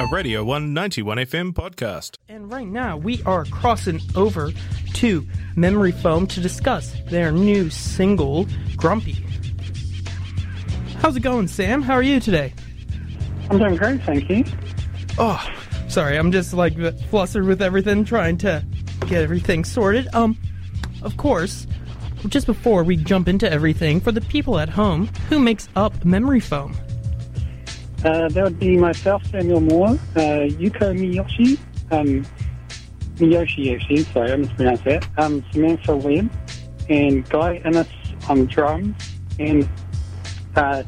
a Radio 191 FM podcast. And right now we are crossing over to Memory Foam to discuss their new single, Grumpy. How's it going, Sam? How are you today? I'm doing great, thank you. Oh, sorry, I'm just like flustered with everything, trying to get everything sorted. Of course, just before we jump into everything, for the people at home, who makes up Memory Foam? That would be myself, Samuel Moore, Yuko Miyoshi, sorry, I mispronounced that, Samantha Wim, and Guy Innes on drums, and up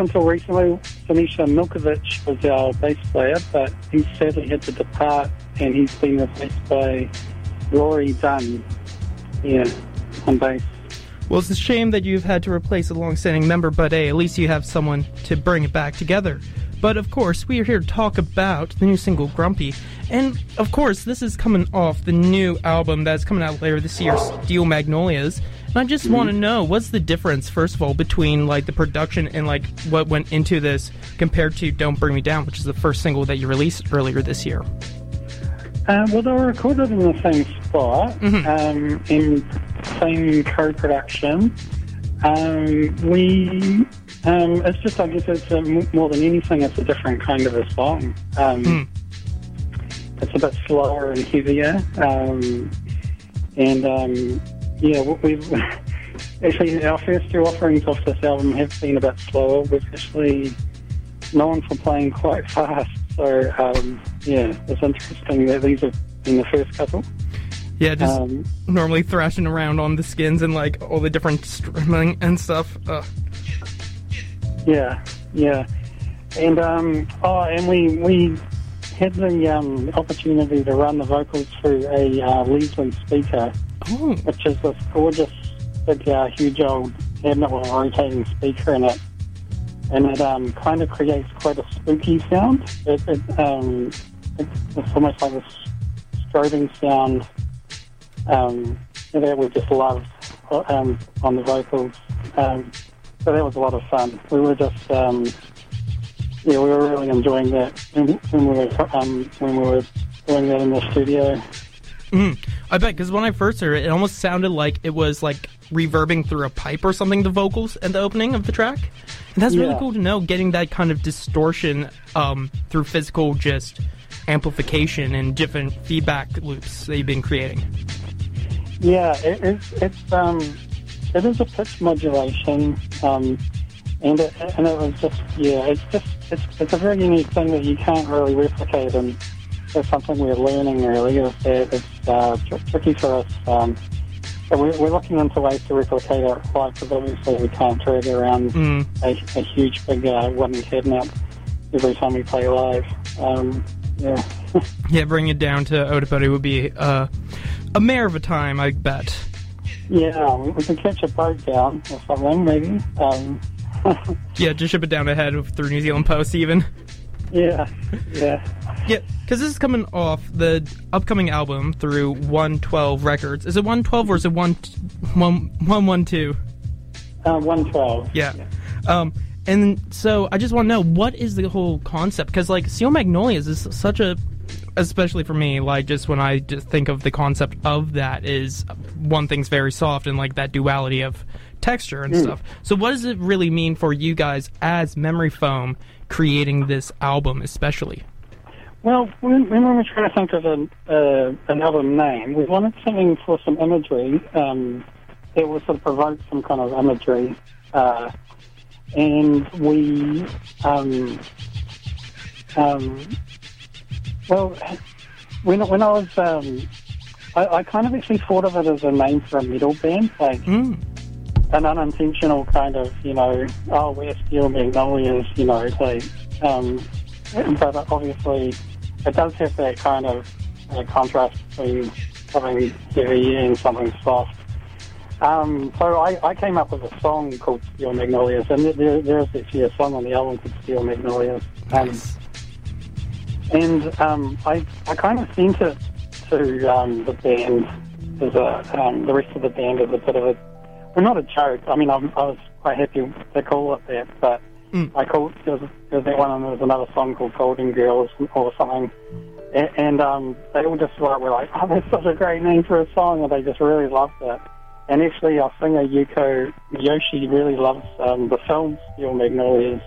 until recently, Dinesha Milkovic was our bass player, but he sadly had to depart, and he's been replaced by Rory Dunn, on bass. Well, it's a shame that you've had to replace a long-standing member, but hey, at least you have someone to bring it back together. But of course, we are here to talk about the new single, Grumpy. And of course, this is coming off the new album that's coming out later this year, Steel Magnolias. And I just want to know, what's the difference, first of all, between like the production and like what went into this compared to Don't Bring Me Down, which is the first single that you released earlier this year? Well, they were recorded in the same spot, same co-production. It's just, I guess, it's more than anything, it's a different kind of a song. It's a bit slower and heavier, we've actually, our first two offerings off this album have been a bit slower. We've actually known for playing quite fast, so it's interesting that these have been the first couple. Yeah, just normally thrashing around on the skins and like all the different strumming and stuff. Ugh. Yeah, and we had the opportunity to run the vocals through a Leslie speaker, which is this gorgeous, big, huge old cabinet with a rotating speaker in it, and it kind of creates quite a spooky sound. It's almost like a strobing sound. That we just loved on the vocals. So that was a lot of fun. We were just, we were really enjoying that when we were doing that in the studio. I bet, because when I first heard it, it almost sounded like it was like reverbing through a pipe or something, the vocals at the opening of the track. And that's really cool to know, getting that kind of distortion through physical just amplification and different feedback loops that you've been creating. Yeah, it is a pitch modulation, and it was just it's a very unique thing that you can't really replicate, and that's something we're learning really. It's tricky for us, but we're looking into ways to replicate it, right? Because obviously we can't drag around a huge big wooden cabinet every time we play live. Yeah, bring it down to Otapoti would be a mare of a time, I bet. Yeah, we can catch a boat down or something, maybe. Yeah, just ship it down ahead through New Zealand Post, even. Yeah, because this is coming off the upcoming album through 112 Records. Is it 112 or is it 112? 112. Yeah. And so I just want to know, what is the whole concept? Because, like, Steel Magnolias is such a, especially for me, like, just when I just think of the concept of that is, one thing's very soft and, like, that duality of texture and stuff. So what does it really mean for you guys as Memory Foam creating this album especially? Well, when we were trying to think of an album name, we wanted something for some imagery that would sort of provoke some kind of imagery. And we, when I was, I kind of actually thought of it as a name for a metal band, like an unintentional kind of, we're Steel Magnolias, but obviously it does have that kind of contrast between something heavy and something soft. So I came up with a song called Steel Magnolias, and there is actually a song on the album called Steel Magnolias. I kind of sent it to the band, as the rest of the band, as a bit of a, well, not a joke. I mean, I was quite happy to call it that, but There's that one, and there's another song called Golden Girls or something. And they all just were like, oh, that's such a great name for a song, and they just really loved it. And actually, our singer Yuko Miyoshi really loves the film Steel Magnolias,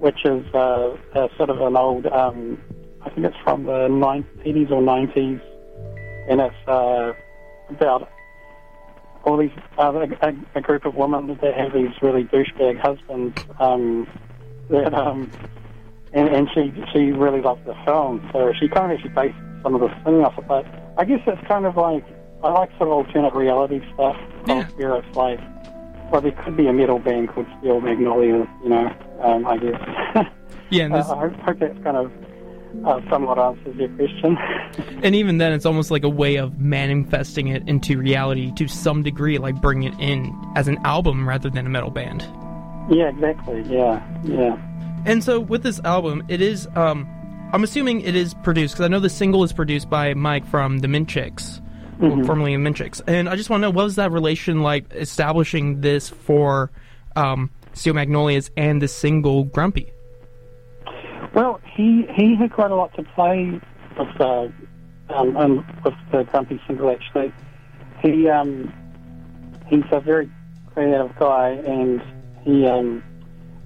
which is sort of an old, I think it's from the 80s or 90s, and it's about all these a group of women that have these really douchebag husbands, and she really loves the film, so she kind of actually based some of the singing off it. But I guess it's kind of like, I like sort of alternate reality stuff, where it's like, well, there could be a metal band called Steel Magnolias, you know, I guess. Yeah, and I hope that's kind of somewhat answers your question. And even then, it's almost like a way of manifesting it into reality to some degree, like bringing it in as an album rather than a metal band. Yeah, exactly, yeah. And so with this album, it is, I'm assuming it is produced, because I know the single is produced by Mike from the Mint Chicks. Mm-hmm. Formerly in Mint Chicks. And I just want to know, what was that relation like, establishing this for Steel Magnolias and the single Grumpy? Well, he had quite a lot to play with the Grumpy single, actually. He's a very creative guy, and he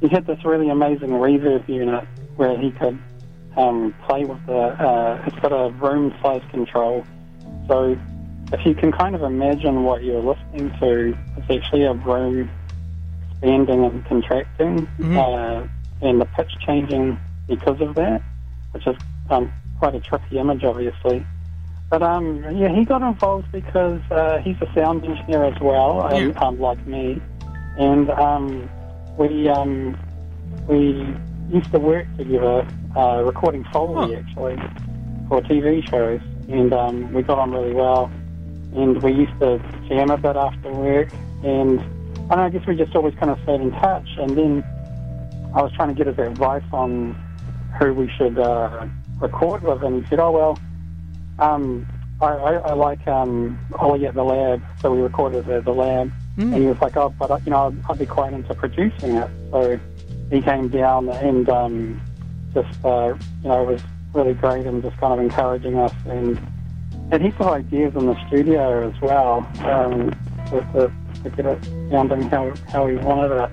had this really amazing reverb unit where he could play with the... it's got a room size control, so... if you can kind of imagine what you're listening to, it's actually a room expanding and contracting, mm-hmm. And the pitch changing because of that, which is quite a tricky image, obviously. But he got involved because he's a sound engineer as well, like me, and we used to work together recording Foley, actually, for TV shows, and we got on really well. And we used to jam a bit after work, and I guess we just always kind of stayed in touch. And then I was trying to get his advice on who we should record with, and he said, I like Ollie at the Lab, so we recorded at the Lab. Mm. And he was like, I'd be quite into producing it. So he came down and it was really great and just kind of encouraging us. And he's got ideas in the studio as well, to get it sounding how he wanted it.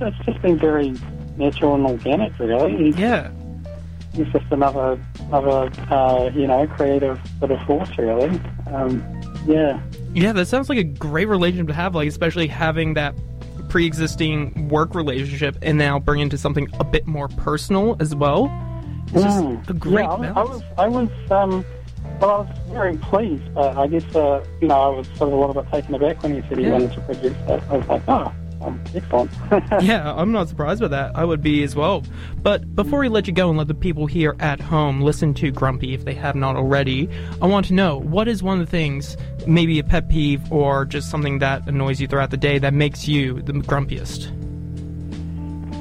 It's just been very natural and organic, really. He's just another creative sort of force, really. Yeah, that sounds like a great relationship to have, like, especially having that pre-existing work relationship and now bring into something a bit more personal as well. It's a great balance. I was very pleased, but I guess, I was sort of a little bit taken aback when he said he wanted to produce that. I was like, excellent. Yeah, I'm not surprised by that. I would be as well. But before we let you go and let the people here at home listen to Grumpy, if they have not already, I want to know, what is one of the things, maybe a pet peeve or just something that annoys you throughout the day, that makes you the grumpiest?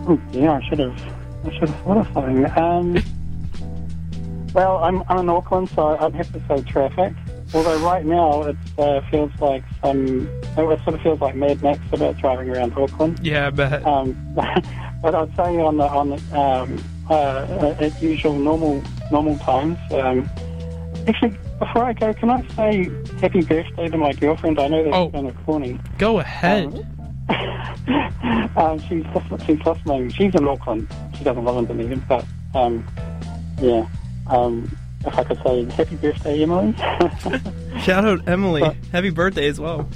I should have thought of something. Well, I'm in Auckland, so I'd have to say traffic. Although right now it feels like it sort of feels like Mad Max about driving around Auckland. Yeah, I bet. But I'd say on the at usual normal times. Actually, before I go, can I say happy birthday to my girlfriend? I know that's kind of corny. Go ahead. She's listening. She's in Auckland. She doesn't live in Dunedin, but if I could say happy birthday, Emily. Shout out Emily. But, happy birthday as well.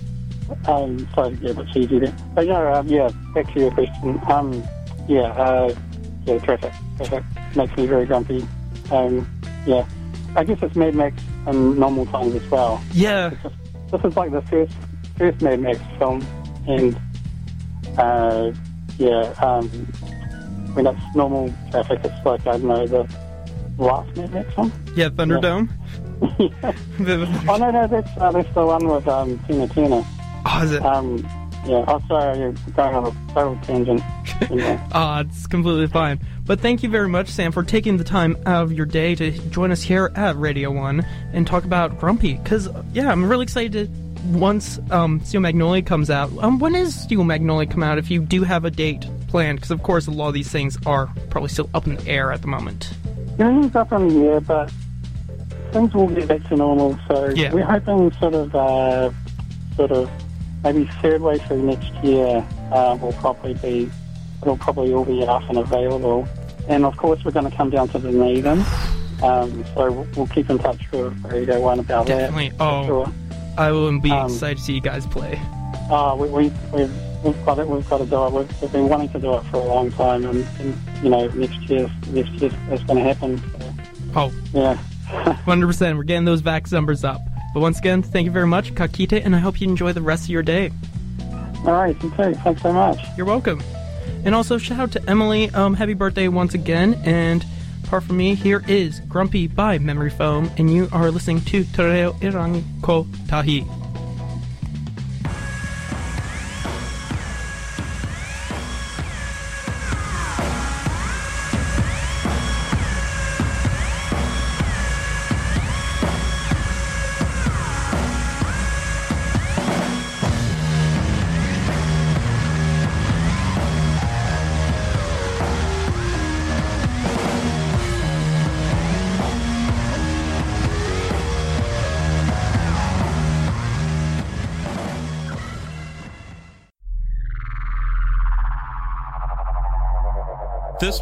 But she's easy there. But back to your question. Traffic makes me very grumpy. I guess it's Mad Max in normal times as well. Yeah. This is like the first Mad Max film, and when it's normal traffic, it's like, I don't know, the last Mad Max one? Yeah, Thunderdome? Yeah. No, that's the one with Tina Turner. Oh, is it? Sorry, you're going on a total tangent. It's completely fine. But thank you very much, Sam, for taking the time out of your day to join us here at Radio 1 and talk about Grumpy, because, I'm really excited to once Steel Magnolia comes out, when is Steel Magnolia come out if you do have a date planned? Because, of course, a lot of these things are probably still up in the air at the moment. Everything's up in the air, but things will get back to normal, so yeah. We're hoping sort of maybe third way through next year it'll probably all be up and available. And, of course, we're going to come down to Dunedin, so we'll keep in touch with Radio 1 about that. Definitely. Sure. I will be excited to see you guys play. We've got to do it. We've been wanting to do it for a long time, and you know, next year it's going to happen. So, oh, yeah, 100%. We're getting those vax numbers up. But once again, thank you very much, Kakite, and I hope you enjoy the rest of your day. All right, you too. Thanks so much. You're welcome. And also, shout out to Emily. Happy birthday once again. And apart from me, here is Grumpy by Memory Foam, and you are listening to Toreo Irangi Kotahi. This